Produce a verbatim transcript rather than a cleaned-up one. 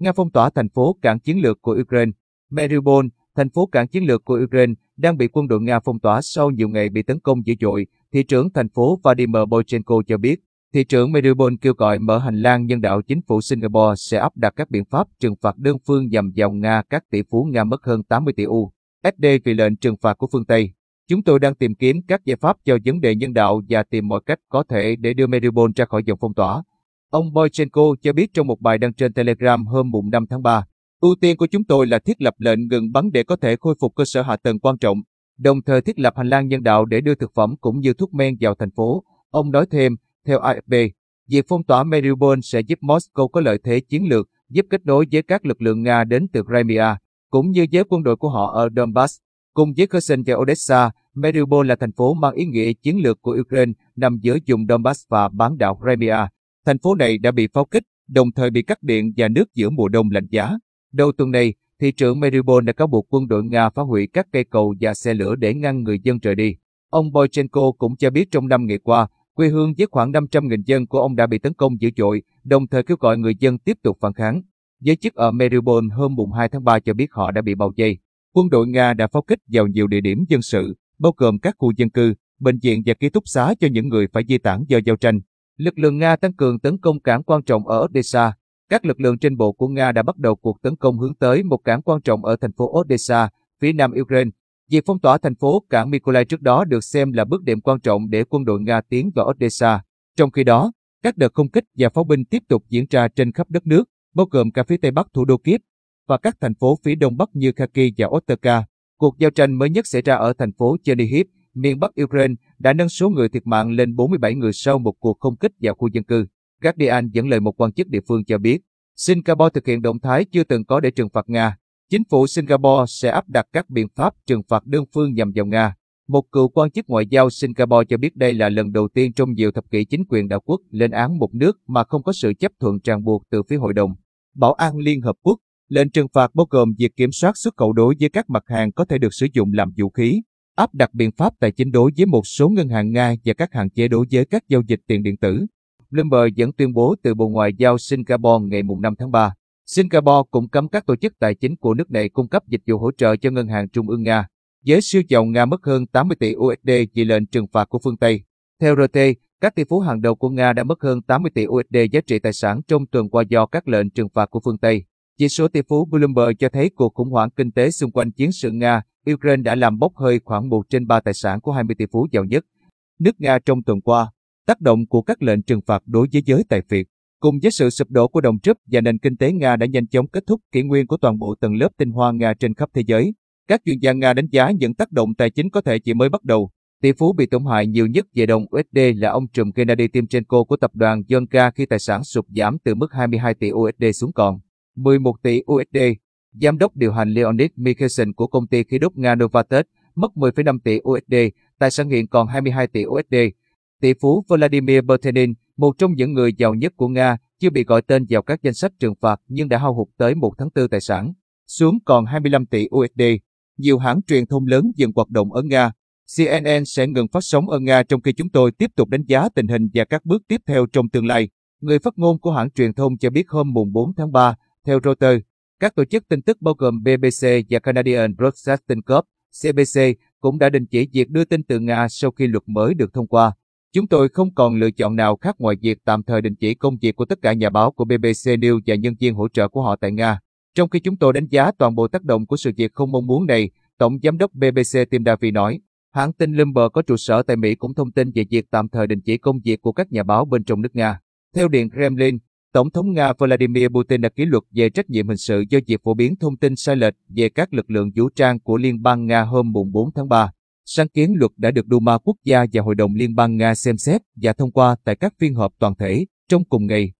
Nga phong tỏa thành phố cảng chiến lược của Ukraine. Mariupol, thành phố cảng chiến lược của Ukraine, đang bị quân đội Nga phong tỏa sau nhiều ngày bị tấn công dữ dội, thị trưởng thành phố Vadym Boychenko cho biết. Thị trưởng Mariupol kêu gọi mở hành lang nhân đạo, chính phủ Singapore sẽ áp đặt các biện pháp trừng phạt đơn phương nhằm vào Nga. Các tỷ phú Nga mất hơn tám mươi tỷ u ét đê vì lệnh trừng phạt của phương Tây. Chúng tôi đang tìm kiếm các giải pháp cho vấn đề nhân đạo và tìm mọi cách có thể để đưa Mariupol ra khỏi vòng phong tỏa. Ông Boychenko cho biết trong một bài đăng trên Telegram hôm mùng năm tháng ba. Ưu tiên của chúng tôi là thiết lập lệnh ngừng bắn để có thể khôi phục cơ sở hạ tầng quan trọng, đồng thời thiết lập hành lang nhân đạo để đưa thực phẩm cũng như thuốc men vào thành phố. Ông nói thêm, theo a ép pê, việc phong tỏa Mariupol sẽ giúp Moscow có lợi thế chiến lược, giúp kết nối với các lực lượng Nga đến từ Crimea, cũng như với quân đội của họ ở Donbass. Cùng với Kherson và Odesa, Mariupol là thành phố mang ý nghĩa chiến lược của Ukraine, nằm giữa vùng Donbass và bán đảo Crimea. Thành phố này đã bị pháo kích, đồng thời bị cắt điện và nước giữa mùa đông lạnh giá. Đầu tuần này, thị trưởng Mariupol đã cáo buộc quân đội Nga phá hủy các cây cầu và xe lửa để ngăn người dân rời đi. Ông Boychenko cũng cho biết trong năm ngày qua, quê hương với khoảng năm trăm nghìn dân của ông đã bị tấn công dữ dội, đồng thời kêu gọi người dân tiếp tục phản kháng. Giới chức ở Mariupol hôm mùng hai tháng ba cho biết họ đã bị bao vây. Quân đội Nga đã pháo kích vào nhiều địa điểm dân sự, bao gồm các khu dân cư, bệnh viện và ký túc xá cho những người phải di tản do giao tranh. Lực lượng Nga tăng cường tấn công cảng quan trọng ở Odesa. Các lực lượng trên bộ của Nga đã bắt đầu cuộc tấn công hướng tới một cảng quan trọng ở thành phố Odesa, phía nam Ukraine. Việc phong tỏa thành phố cảng Mykolaiv trước đó được xem là bước đệm quan trọng để quân đội Nga tiến vào Odesa. Trong khi đó, các đợt không kích và pháo binh tiếp tục diễn ra trên khắp đất nước, bao gồm cả phía tây bắc thủ đô Kyiv và các thành phố phía đông bắc như Kharkiv và Odesa. Cuộc giao tranh mới nhất xảy ra ở thành phố Chernihiv, miền bắc Ukraine, đã nâng số người thiệt mạng lên bốn mươi bảy người sau một cuộc không kích vào khu dân cư. Guardian dẫn lời một quan chức địa phương cho biết, Singapore thực hiện động thái chưa từng có để trừng phạt Nga. Chính phủ Singapore sẽ áp đặt các biện pháp trừng phạt đơn phương nhằm vào Nga. Một cựu quan chức ngoại giao Singapore cho biết đây là lần đầu tiên trong nhiều thập kỷ chính quyền đảo quốc lên án một nước mà không có sự chấp thuận ràng buộc từ phía Hội đồng Bảo an Liên Hợp Quốc. Lệnh trừng phạt bao gồm việc kiểm soát xuất khẩu đối với các mặt hàng có thể được sử dụng làm vũ khí, áp đặt biện pháp tài chính đối với một số ngân hàng Nga và các hạn chế đối với các giao dịch tiền điện tử. Bloomberg dẫn tuyên bố từ Bộ Ngoại giao Singapore ngày mùng năm tháng ba. Singapore cũng cấm các tổ chức tài chính của nước này cung cấp dịch vụ hỗ trợ cho Ngân hàng Trung ương Nga. Giới siêu giàu Nga mất hơn tám mươi tỷ u ét đê vì lệnh trừng phạt của phương Tây. Theo rờ tê, các tỷ phú hàng đầu của Nga đã mất hơn tám mươi tỷ u ét đê giá trị tài sản trong tuần qua do các lệnh trừng phạt của phương Tây. Chỉ số tỷ phú Bloomberg cho thấy cuộc khủng hoảng kinh tế xung quanh chiến sự Nga, Ukraine đã làm bốc hơi khoảng một trên ba tài sản của hai mươi tỷ phú giàu nhất nước Nga trong tuần qua. Tác động của các lệnh trừng phạt đối với giới tài phiệt. Cùng với sự sụp đổ của đồng rúp và nền kinh tế Nga đã nhanh chóng kết thúc kỷ nguyên của toàn bộ tầng lớp tinh hoa Nga trên khắp thế giới. Các chuyên gia Nga đánh giá những tác động tài chính có thể chỉ mới bắt đầu. Tỷ phú bị tổn hại nhiều nhất về đồng u ét đê là ông trùm Gennady Timchenko của tập đoàn Yonka khi tài sản sụt giảm từ mức hai mươi hai tỷ u ét đê xuống còn mười một tỷ u ét đê. Giám đốc điều hành Leonid Mikhelsen của công ty khí đốt Nga Novatek mất mười phẩy năm tỷ u ét đê, tài sản hiện còn hai mươi hai tỷ u ét đê. Tỷ phú Vladimir Putin, một trong những người giàu nhất của Nga, chưa bị gọi tên vào các danh sách trừng phạt nhưng đã hao hụt tới một tháng tư tài sản, xuống còn hai mươi lăm tỷ u ét đê. Nhiều hãng truyền thông lớn dừng hoạt động ở Nga. xê en en sẽ ngừng phát sóng ở Nga trong khi chúng tôi tiếp tục đánh giá tình hình và các bước tiếp theo trong tương lai. Người phát ngôn của hãng truyền thông cho biết hôm mùng bốn tháng ba, theo Reuters, các tổ chức tin tức bao gồm bê bê xê và Canadian Broadcasting Corp, xê bê xê, cũng đã đình chỉ việc đưa tin từ Nga sau khi luật mới được thông qua. Chúng tôi không còn lựa chọn nào khác ngoài việc tạm thời đình chỉ công việc của tất cả nhà báo của bê bê xê News và nhân viên hỗ trợ của họ tại Nga. Trong khi chúng tôi đánh giá toàn bộ tác động của sự việc không mong muốn này, Tổng Giám đốc bê bê xê Tim Davie nói, hãng tin Bloomberg có trụ sở tại Mỹ cũng thông tin về việc tạm thời đình chỉ công việc của các nhà báo bên trong nước Nga. Theo Điện Kremlin, Tổng thống Nga Vladimir Putin đã kỷ luật về trách nhiệm hình sự do việc phổ biến thông tin sai lệch về các lực lượng vũ trang của Liên bang Nga hôm mùng bốn tháng ba. Sáng kiến luật đã được Duma Quốc gia và Hội đồng Liên bang Nga xem xét và thông qua tại các phiên họp toàn thể trong cùng ngày.